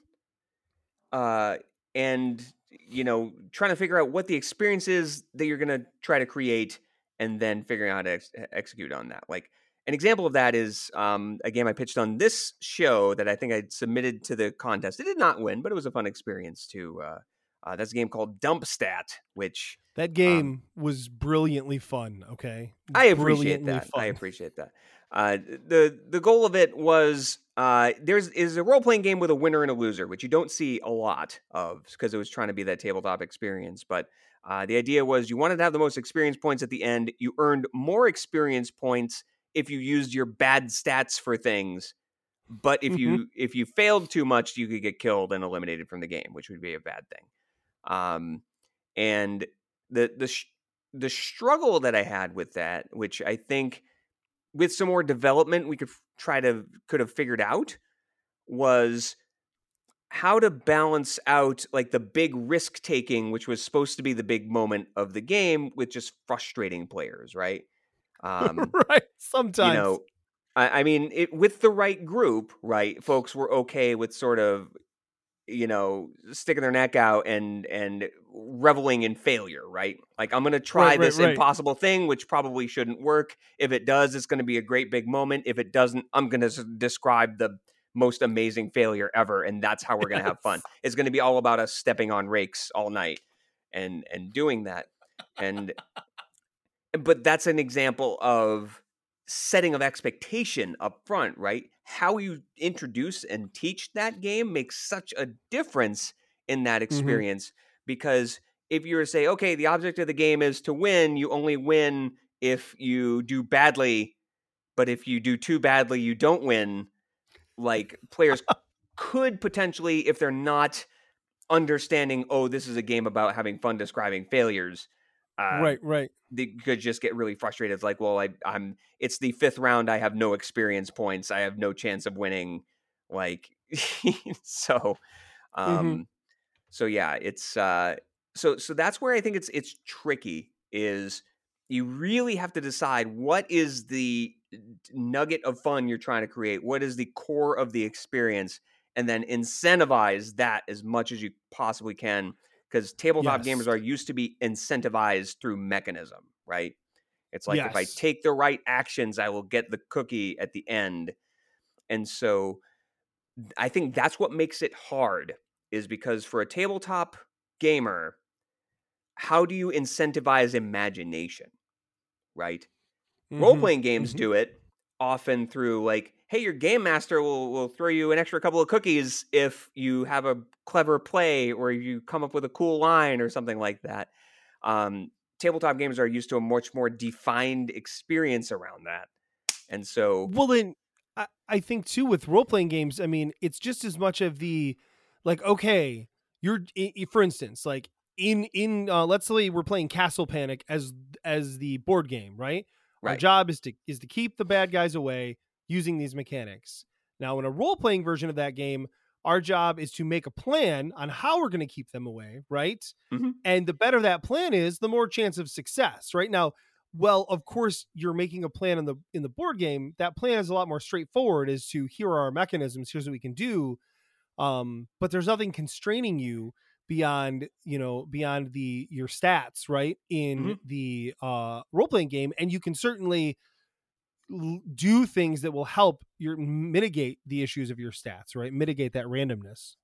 uh, and, you know, trying to figure out what the experience is that you're going to try to create, and then figuring out how to ex- execute on that. Like an example of that is um, a game I pitched on this show that I think I submitted to the contest. It did not win, but it was a fun experience to. Uh, uh, that's a game called Dumpstat, which. That game um, was brilliantly fun, okay? I appreciate that. Fun. I appreciate that. Uh, the the goal of it was, uh, there's is a role-playing game with a winner and a loser, which you don't see a lot of, because it was trying to be that tabletop experience. But uh, the idea was you wanted to have the most experience points at the end. You earned more experience points if you used your bad stats for things. But if mm-hmm. you if you failed too much, you could get killed and eliminated from the game, which would be a bad thing. Um, and... The the sh- the struggle that I had with that, which I think with some more development we could f- try to could have figured out, was how to balance out like the big risk taking, which was supposed to be the big moment of the game, with just frustrating players, right? Um, right. Sometimes, you know, I, I mean, it, with the right group, right? Folks were okay with sort of, you know, sticking their neck out and and reveling in failure, right? Like, I'm going to try right, this right, right. impossible thing, which probably shouldn't work. If it does, it's going to be a great big moment. If it doesn't, I'm going to describe the most amazing failure ever, and that's how we're going to have fun. It's going to be all about us stepping on rakes all night and and doing that. And but that's an example of setting of expectation up front, right? How you introduce and teach that game makes such a difference in that experience, mm-hmm. because if you were to say, okay, the object of the game is to win, you only win if you do badly, but if you do too badly, you don't win. Like, players could potentially, if they're not understanding, oh, this is a game about having fun describing failures, Uh, right, right. They could just get really frustrated. It's like, well, I, I'm. It's the fifth round. I have no experience points. I have no chance of winning. Like, so, um, mm-hmm. so yeah. It's uh, so so that's where I think it's it's tricky. Is you really have to decide what is the nugget of fun you're trying to create. What is the core of the experience, and then incentivize that as much as you possibly can. Because tabletop yes. gamers are used to be incentivized through mechanism, right? It's like, yes. if I take the right actions, I will get the cookie at the end. And so I think that's what makes it hard, is because for a tabletop gamer, how do you incentivize imagination, right? Mm-hmm. Role-playing games mm-hmm. do it, often through like, hey, your game master will, will throw you an extra couple of cookies if you have a clever play or you come up with a cool line or something like that. Um, tabletop games are used to a much more defined experience around that. And so... Well, then, I, I think, too, with role-playing games, I mean, it's just as much of the, like, okay, you're, for instance, like, in, in uh, let's say we're playing Castle Panic as as the board game, right? Right. Our job is to is to keep the bad guys away using these mechanics. Now, in a role-playing version of that game, our job is to make a plan on how we're going to keep them away, right? Mm-hmm. And the better that plan is, the more chance of success, right? Now, well, of course, you're making a plan in the in the board game. That plan is a lot more straightforward as to here are our mechanisms, here's what we can do. Um, but there's nothing constraining you beyond, you know, beyond the your stats, right, in mm-hmm. the uh, role-playing game. And you can certainly do things that will help your mitigate the issues of your stats, right? Mitigate that randomness.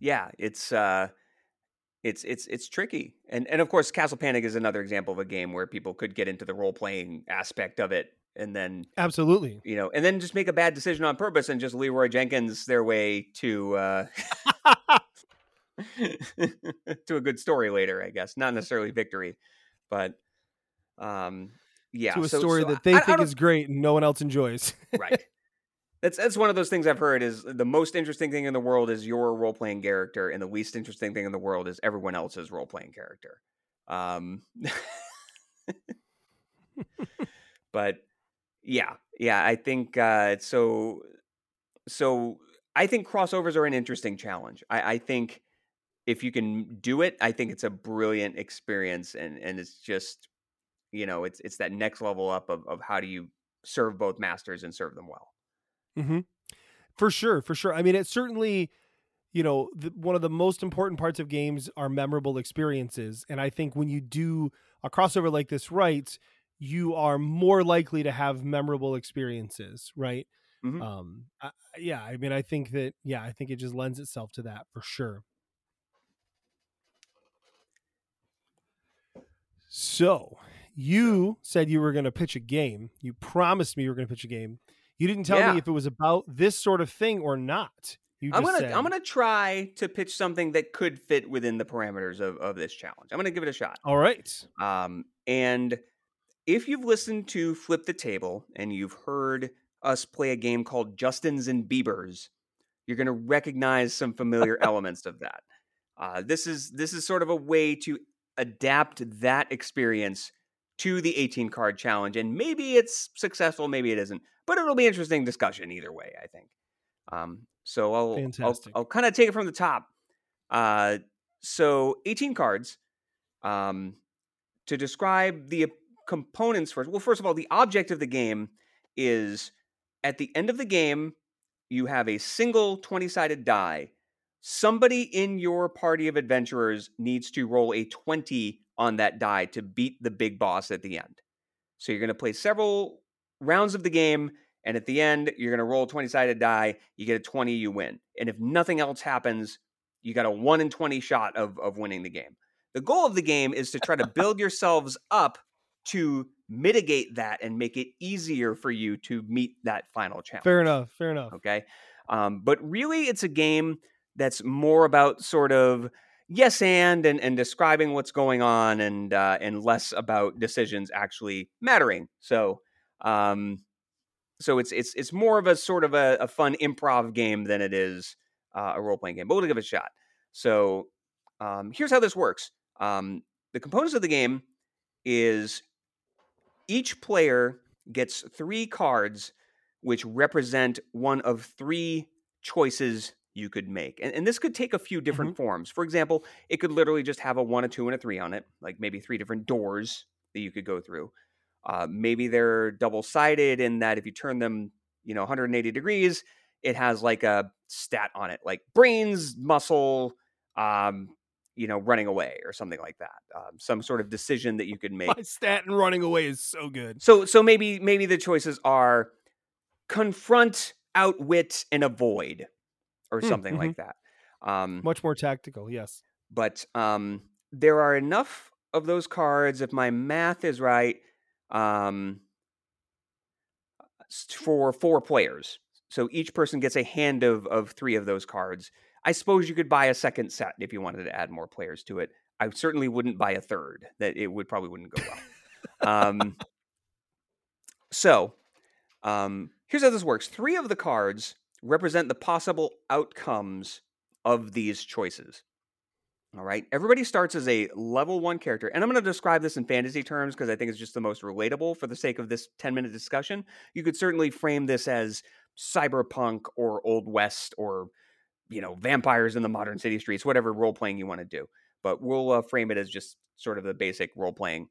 Yeah, it's uh, it's it's it's tricky, and and of course, Castle Panic is another example of a game where people could get into the role playing aspect of it, and then absolutely, you know, and then just make a bad decision on purpose and just Leroy Jenkins their way to uh, to a good story later, I guess. Not necessarily victory, but. Um, yeah, to a so, story so that they I, think I is great and no one else enjoys. Right. That's, that's one of those things I've heard is the most interesting thing in the world is your role-playing character. And the least interesting thing in the world is everyone else's role-playing character. Um, but yeah, yeah, I think, uh, it's so, so I think crossovers are an interesting challenge. I, I think if you can do it, I think it's a brilliant experience and, and it's just, you know, it's, it's that next level up of, of how do you serve both masters and serve them well. Mm-hmm. For sure. For sure. I mean, it's certainly, you know, the, one of the most important parts of games are memorable experiences. And I think when you do a crossover like this, right, you are more likely to have memorable experiences. Right. Mm-hmm. Um, I, yeah. I mean, I think that, yeah, I think it just lends itself to that for sure. So, you said you were going to pitch a game. You promised me you were going to pitch a game. You didn't tell yeah. me if it was about this sort of thing or not. You just I'm gonna said, I'm gonna try to pitch something that could fit within the parameters of, of this challenge. I'm gonna give it a shot. All right. Um, and if you've listened to Flip the Table and you've heard us play a game called Justin's and Bieber's, you're gonna recognize some familiar elements of that. Uh, this is this is sort of a way to adapt that experience to the eighteen card challenge. And maybe it's successful, maybe it isn't, but it'll be interesting discussion either way, I think. Um, so I'll, Fantastic. I'll, I'll kind of take it from the top. Uh, so eighteen cards, um, to describe the components first. Well, first of all, the object of the game is at the end of the game, you have a single twenty sided die. Somebody in your party of adventurers needs to roll a twenty on that die to beat the big boss at the end. So you're going to play several rounds of the game, and at the end, you're going to roll a twenty sided die, you get a twenty, you win. And if nothing else happens, you got a one in twenty shot of, of winning the game. The goal of the game is to try to build yourselves up to mitigate that and make it easier for you to meet that final challenge. Fair enough, fair enough. Okay, um, but really, it's a game that's more about sort of yes and, and and describing what's going on and uh, and less about decisions actually mattering. So um, so it's it's it's more of a sort of a, a fun improv game than it is uh, a role playing game. But we'll give it a shot. So um, here's how this works. Um, the components of the game is each player gets three cards which represent one of three choices you could make. And, and this could take a few different mm-hmm. forms. For example, it could literally just have a one, a two, and a three on it, like maybe three different doors that you could go through. Uh, maybe they're double-sided in that if you turn them, you know, one hundred eighty degrees, it has like a stat on it, like brains, muscle, um, you know, running away or something like that. Um, some sort of decision that you could make. My stat and running away is so good. So, so maybe, maybe the choices are confront, outwit, and avoid. Or something mm-hmm. like that. Um, Much more tactical, yes. But um, there are enough of those cards, if my math is right, um, for four players. So each person gets a hand of, of three of those cards. I suppose you could buy a second set if you wanted to add more players to it. I certainly wouldn't buy a third. That it would probably wouldn't go well. um, so um, here's how this works. Three of the cards represent the possible outcomes of these choices. All right. Everybody starts as a level one character. And I'm going to describe this in fantasy terms because I think it's just the most relatable for the sake of this ten minute discussion. You could certainly frame this as cyberpunk or old west or, you know, vampires in the modern city streets, whatever role playing you want to do. But we'll uh, frame it as just sort of the basic role playing.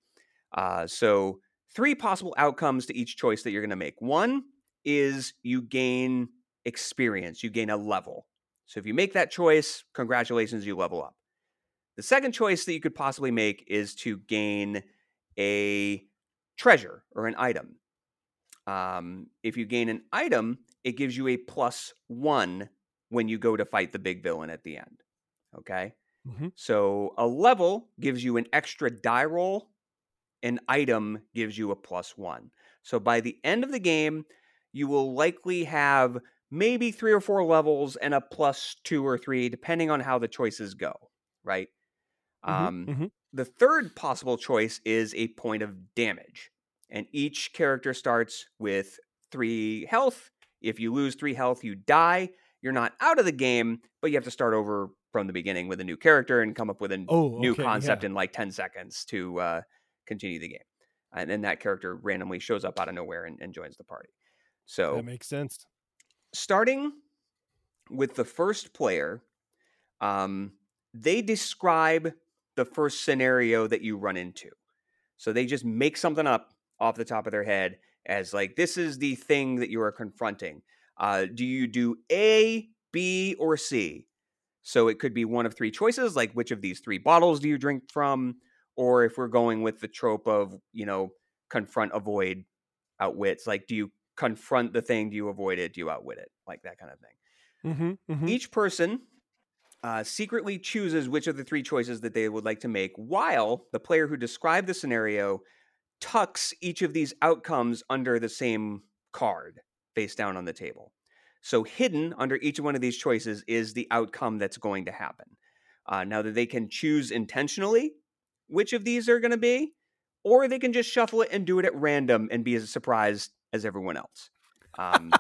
Uh, so three possible outcomes to each choice that you're going to make. One is you gain experience. You gain a level. So if you make that choice, congratulations, you level up. The second choice that you could possibly make is to gain a treasure or an item. Um, if you gain an item, it gives you a plus one when you go to fight the big villain at the end. Okay? Mm-hmm. So a level gives you an extra die roll. An item gives you a plus one. So by the end of the game, you will likely have maybe three or four levels and a plus two or three, depending on how the choices go. Right? Mm-hmm, um, mm-hmm. The third possible choice is a point of damage. And each character starts with three health. If you lose three health, you die. You're not out of the game, but you have to start over from the beginning with a new character and come up with a oh, new okay, concept yeah. in like ten seconds to uh, continue the game. And then that character randomly shows up out of nowhere and, and joins the party. So that makes sense. Starting with the first player, um, they describe the first scenario that you run into. So they just make something up off the top of their head as like, this is the thing that you are confronting. Uh, do you do A, B, or C? So it could be one of three choices, like which of these three bottles do you drink from? Or if we're going with the trope of, you know, confront, avoid, outwits, like do you confront the thing? Do you avoid it? Do you outwit it? Like that kind of thing. Mm-hmm, mm-hmm. Each person Uh, secretly chooses which of the three choices that they would like to make, while the player who described the scenario tucks each of these outcomes under the same card face down on the table. So hidden under each one of these choices is the outcome that's going to happen. Uh, now that they can choose intentionally which of these are going to be, or they can just shuffle it and do it at random and be as surprised as everyone else. Um,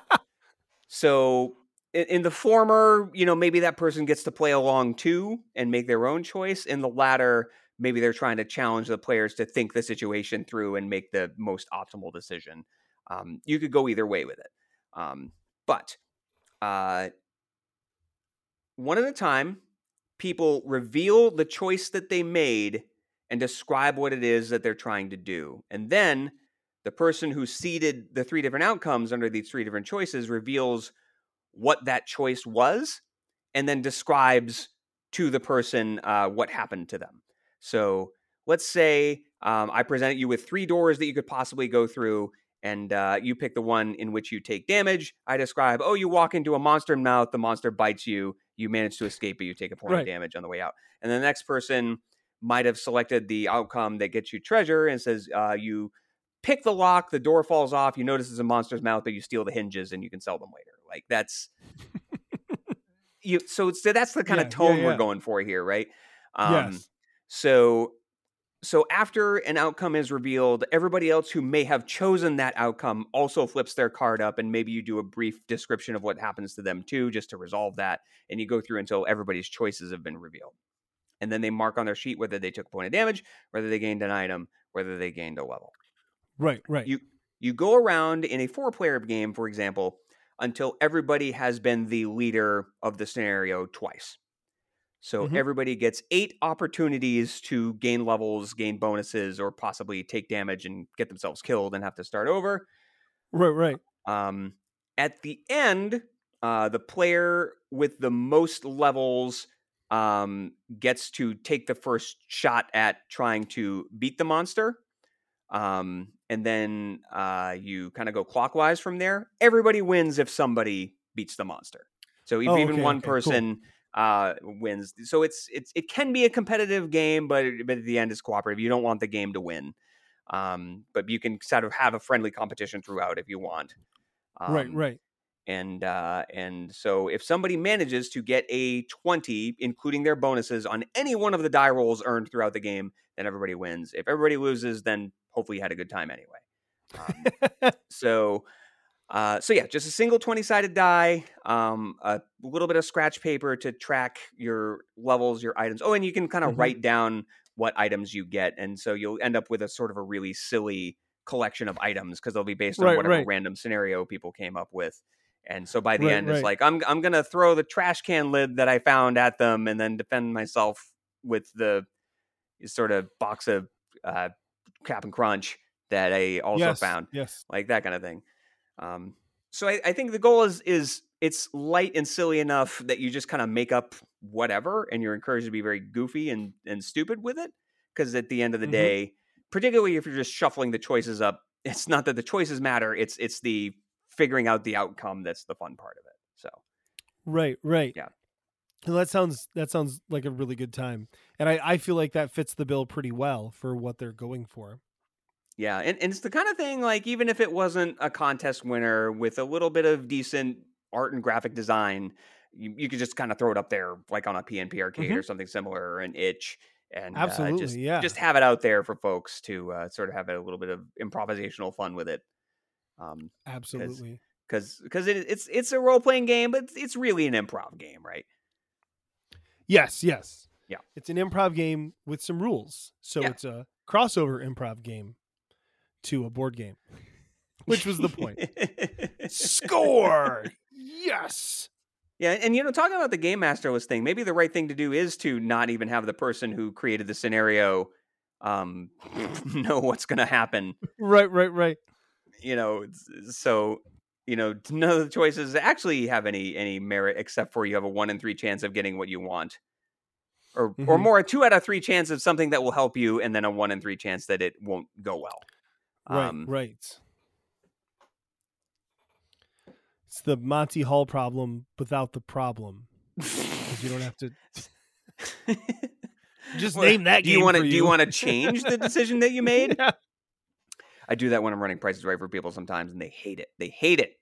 so... In the former, you know, maybe that person gets to play along too and make their own choice. In the latter, maybe they're trying to challenge the players to think the situation through and make the most optimal decision. Um, you could go either way with it. Um, but uh, one at a time, people reveal the choice that they made and describe what it is that they're trying to do. And then the person who seeded the three different outcomes under these three different choices reveals what that choice was, and then describes to the person uh, what happened to them. So let's say um, I presented you with three doors that you could possibly go through, and uh, you pick the one in which you take damage. I describe, oh, you walk into a monster mouth, the monster bites you, you manage to escape, but you take a point right. of damage on the way out. And the next person might have selected the outcome that gets you treasure and says uh, you pick the lock, the door falls off, you notice it's a monster's mouth, but you steal the hinges and you can sell them later. Like that's you. So it's, that's the kind yeah, of tone yeah, yeah. we're going for here. Right. Um, yes. So, so after an outcome is revealed, everybody else who may have chosen that outcome also flips their card up. And maybe you do a brief description of what happens to them too, just to resolve that. And you go through until everybody's choices have been revealed. And then they mark on their sheet whether they took a point of damage, whether they gained an item, whether they gained a level. Right, right. You you go around in a four-player game, for example, until everybody has been the leader of the scenario twice. So mm-hmm. everybody gets eight opportunities to gain levels, gain bonuses, or possibly take damage and get themselves killed and have to start over. Right, right. Um, at the end, uh, the player with the most levels um, gets to take the first shot at trying to beat the monster. Um, and then uh, you kind of go clockwise from there. Everybody wins if somebody beats the monster. So if oh, even okay, one okay, person cool. uh, wins, so it's it's it can be a competitive game, but, but at the end it's cooperative. You don't want the game to win. Um, but you can sort of have a friendly competition throughout if you want. Um, right, right. And uh, and so if somebody manages to get a twenty, including their bonuses, on any one of the die rolls earned throughout the game, then everybody wins. If everybody loses, then hopefully you had a good time anyway. Um, so... Uh, so yeah, just a single twenty-sided die, um, a little bit of scratch paper to track your levels, your items. Oh, and you can kind of mm-hmm. write down what items you get. And so you'll end up with a sort of a really silly collection of items because they'll be based on right, whatever right. random scenario people came up with. And so by the right, end, right. it's like, I'm I'm going to throw the trash can lid that I found at them and then defend myself with the sort of box of uh, Cap and Crunch that I also yes, found. Yes. Like that kind of thing. Um, so I, I think the goal is, is it's light and silly enough that you just kind of make up whatever, and you're encouraged to be very goofy and, and stupid with it. Cause at the end of the mm-hmm. day, particularly if you're just shuffling the choices up, it's not that the choices matter. It's, it's the figuring out the outcome. That's the fun part of it. So, right, right. Yeah. Well, that sounds, that sounds like a really good time. And I, I feel like that fits the bill pretty well for what they're going for. Yeah, and, and it's the kind of thing, like, even if it wasn't a contest winner, with a little bit of decent art and graphic design, you, you could just kind of throw it up there, like on a P N P Arcade mm-hmm. or something similar, or an itch, and Absolutely, uh, just, yeah. just have it out there for folks to uh, sort of have a little bit of improvisational fun with it. Um, Absolutely. Because it, it's it's a role-playing game, but it's really an improv game, right? Yes, yes. Yeah. It's an improv game with some rules, so yeah. it's a crossover improv game. To a board game, which was the point. Score! Yes! Yeah, and you know, talking about the Game Master List thing, maybe the right thing to do is to not even have the person who created the scenario um, know what's going to happen. Right, right, right. You know, so, you know, none of the choices actually have any any merit, except for you have a one in three chance of getting what you want. Or, mm-hmm. or more, a two out of three chance of something that will help you, and then a one in three chance that it won't go well. Right, um, right. It's the Monty Hall problem without the problem. Because you don't have to just well, name that do game. You wanna, for you. Do you want to change the decision that you made? Yeah. I do that when I'm running Price is Right for people sometimes, and they hate it. They hate it.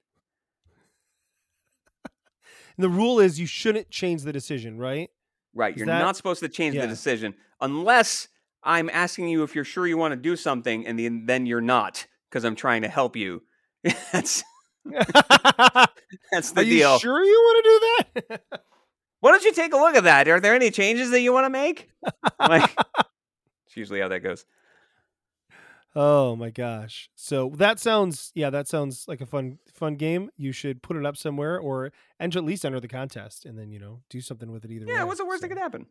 And the rule is you shouldn't change the decision, right? Right. Is you're that... not supposed to change yeah. the decision unless. I'm asking you if you're sure you want to do something, and then you're not, because I'm trying to help you. That's that's the Are deal. Are you sure you want to do that? Why don't you take a look at that? Are there any changes that you want to make? Like, it's usually how that goes. Oh my gosh! So that sounds yeah, that sounds like a fun fun game. You should put it up somewhere, or enter, at least enter the contest, and then you know do something with it either way. Yeah, what's the worst so. that could happen?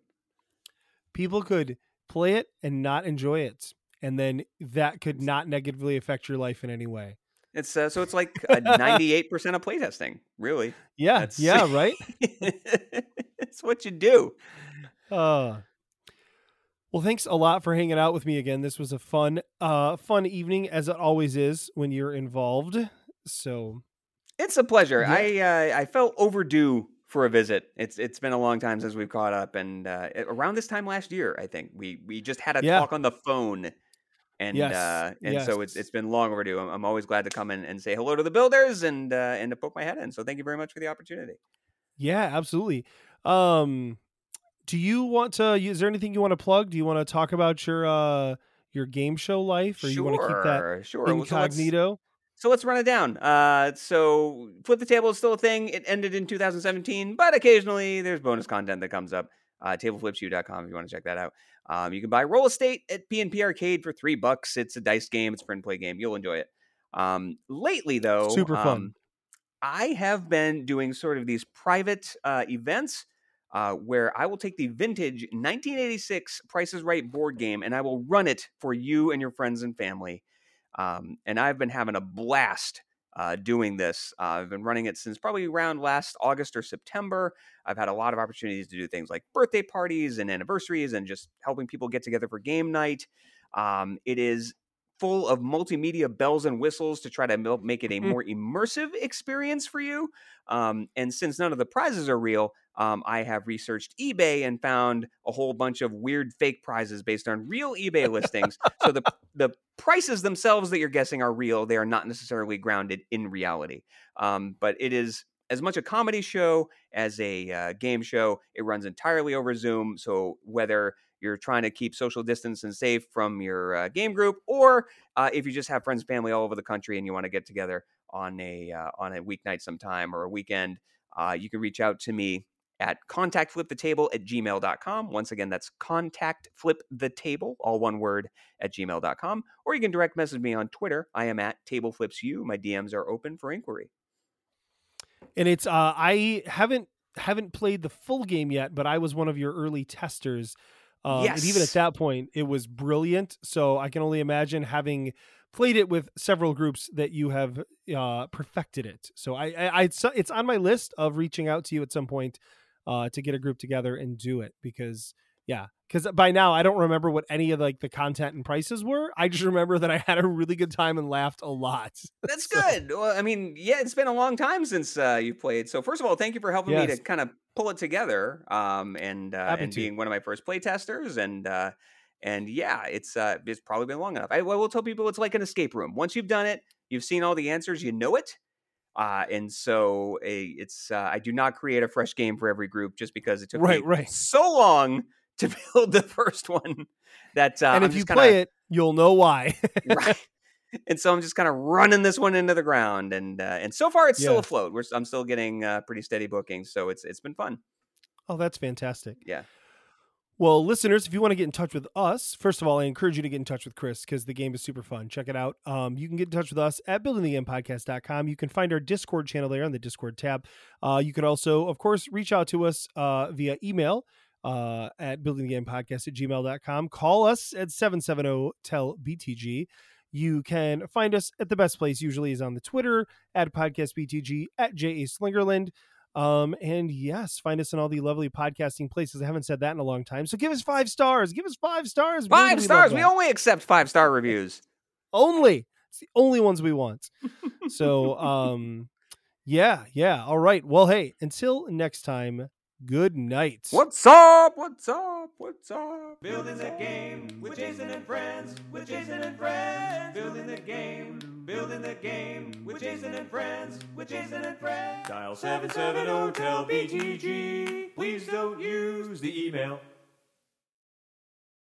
People could. Play it and not enjoy it, and then that could not negatively affect your life in any way. It's uh, so it's like a ninety-eight percent of playtesting, really. Yeah, That's... yeah, right. It's what you do. Uh, well, thanks a lot for hanging out with me again. This was a fun, uh, fun evening, as it always is when you're involved. So it's a pleasure. Yeah. I uh, I felt overdue. For a visit. It's it's been a long time since we've caught up, and uh, around this time last year, I think we we just had a yeah. talk on the phone, and yes. uh, and yes. so it's it's been long overdue. I'm, I'm always glad to come in and say hello to the builders and uh, and to poke my head in. So thank you very much for the opportunity. Yeah, absolutely. Um, do you want to? Is there anything you want to plug? Do you want to talk about your uh, your game show life, or sure, you want to keep that sure. incognito? Well, so So let's run it down. Uh, so Flip the Table is still a thing. It ended in two thousand seventeen, but occasionally there's bonus content that comes up. Uh, table flip shoe dot com if you want to check that out. Um, you can buy Roll Estate at P N P Arcade for three bucks. It's a dice game. It's a print play game. You'll enjoy it. Um, lately, though, super fun. Um, I have been doing sort of these private uh, events uh, where I will take the vintage nineteen eighty-six Price is Right board game, and I will run it for you and your friends and family. Um, and I've been having a blast uh, doing this. Uh, I've been running it since probably around last August or September. I've had a lot of opportunities to do things like birthday parties and anniversaries and just helping people get together for game night. Um, it is full of multimedia bells and whistles to try to make it a more immersive experience for you. Um, and since none of the prizes are real, um, I have researched eBay and found a whole bunch of weird fake prizes based on real eBay listings. So the the prices themselves that you're guessing are real. They are not necessarily grounded in reality. Um, but it is as much a comedy show as a uh, game show. It runs entirely over Zoom. So whether you're trying to keep social distance and safe from your uh, game group, or uh, if you just have friends and family all over the country and you want to get together on a uh, on a weeknight sometime or a weekend, uh, you can reach out to me at contact flip the table at gmail dot com. Once again, that's contact flip the table, all one word, at gmail dot com. Or you can direct message me on Twitter. I am at tableflipsu. My D Ms are open for inquiry. And it's, uh, I haven't haven't played the full game yet, but I was one of your early testers. Um, yes. And even at that point, it was brilliant. So I can only imagine, having played it with several groups, that you have uh, perfected it. So I, I, I, it's on my list of reaching out to you at some point uh, to get a group together and do it, because, yeah, because by now I don't remember what any of like the content and prices were. I just remember that I had a really good time and laughed a lot. That's so good. Well, I mean, yeah, it's been a long time since uh, you played. So first of all, thank you for helping yes. me to kind of pull it together, um, and uh, and being one of my first play testers, and uh, and yeah, it's uh, it's probably been long enough. I, I will tell people it's like an escape room. Once you've done it, you've seen all the answers, you know it, uh, and so a, it's uh, I do not create a fresh game for every group just because it took right, me right. so long to build the first one. That uh, and if I'm you kinda, play it, you'll know why. Right. And so I'm just kind of running this one into the ground, and uh, and so far it's yeah. still afloat. We're, I'm still getting uh, pretty steady bookings, so it's it's been fun. Oh, that's fantastic! Yeah. Well, listeners, if you want to get in touch with us, first of all, I encourage you to get in touch with Chris, because the game is super fun. Check it out. Um, you can get in touch with us at building the game podcast dot com. You can find our Discord channel there on the Discord tab. Uh, you can also, of course, reach out to us uh, via email. Uh, at building the game podcast at gmail dot com. Call us at seven seven zero tell B T G. You can find us at the best place, usually, is on the Twitter at podcast B T G, at J A Slingerland. Um, and yes, find us in all the lovely podcasting places. I haven't said that in a long time. So give us five stars. Give us five stars. Five we stars. We only accept five star reviews. Only. It's the only ones we want. So, um, yeah, yeah. All right. Well, hey, until next time. Good night. What's up? What's up? What's up? Building the game with Jason and friends. With Jason and friends. Building the game. Building the game with Jason and friends. With Jason and friends. Dial seven seven zero tell B T G. Please don't use the email.